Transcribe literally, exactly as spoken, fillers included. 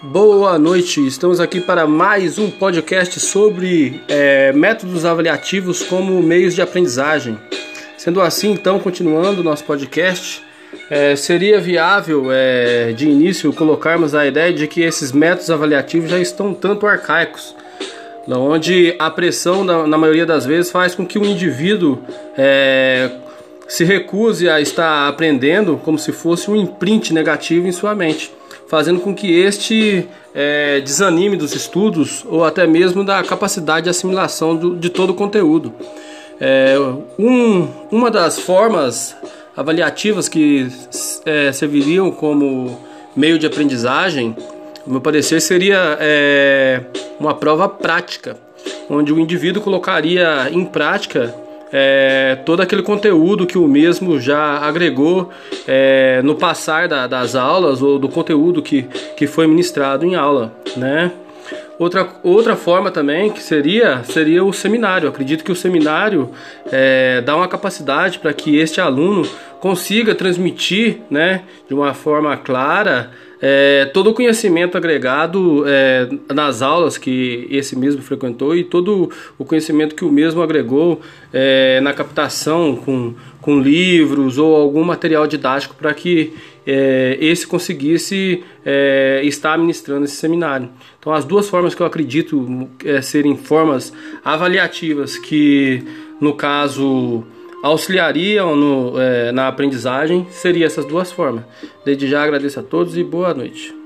Boa noite, estamos aqui para mais um podcast sobre é, métodos avaliativos como meios de aprendizagem. Sendo assim, então, continuando o nosso podcast, é, seria viável é, de início colocarmos a ideia de que esses métodos avaliativos já estão um tanto arcaicos, onde a pressão, na, na maioria das vezes, faz com que o indivíduo é, se recuse a estar aprendendo como se fosse um imprint negativo em sua mente, fazendo com que este é, desanime dos estudos ou até mesmo da capacidade de assimilação do, de todo o conteúdo. É, um, uma das formas avaliativas que é, serviriam como meio de aprendizagem, no meu parecer, seria é, uma prova prática, onde o indivíduo colocaria em prática É, todo aquele conteúdo que o mesmo já agregou é, no passar da, das aulas ou do conteúdo que, que foi ministrado em aula, né? Outra, outra forma também que seria, seria o seminário. Eu acredito que o seminário é, dá uma capacidade para que este aluno consiga transmitir, né, de uma forma clara é, todo o conhecimento agregado é, nas aulas que esse mesmo frequentou e todo o conhecimento que o mesmo agregou é, na captação com, com livros ou algum material didático para que é, esse conseguisse é, estar ministrando esse seminário. Então, as duas formas que eu acredito é, serem formas avaliativas que, no caso, auxiliariam no, é, na aprendizagem, seriam essas duas formas. Desde já agradeço a todos e boa noite.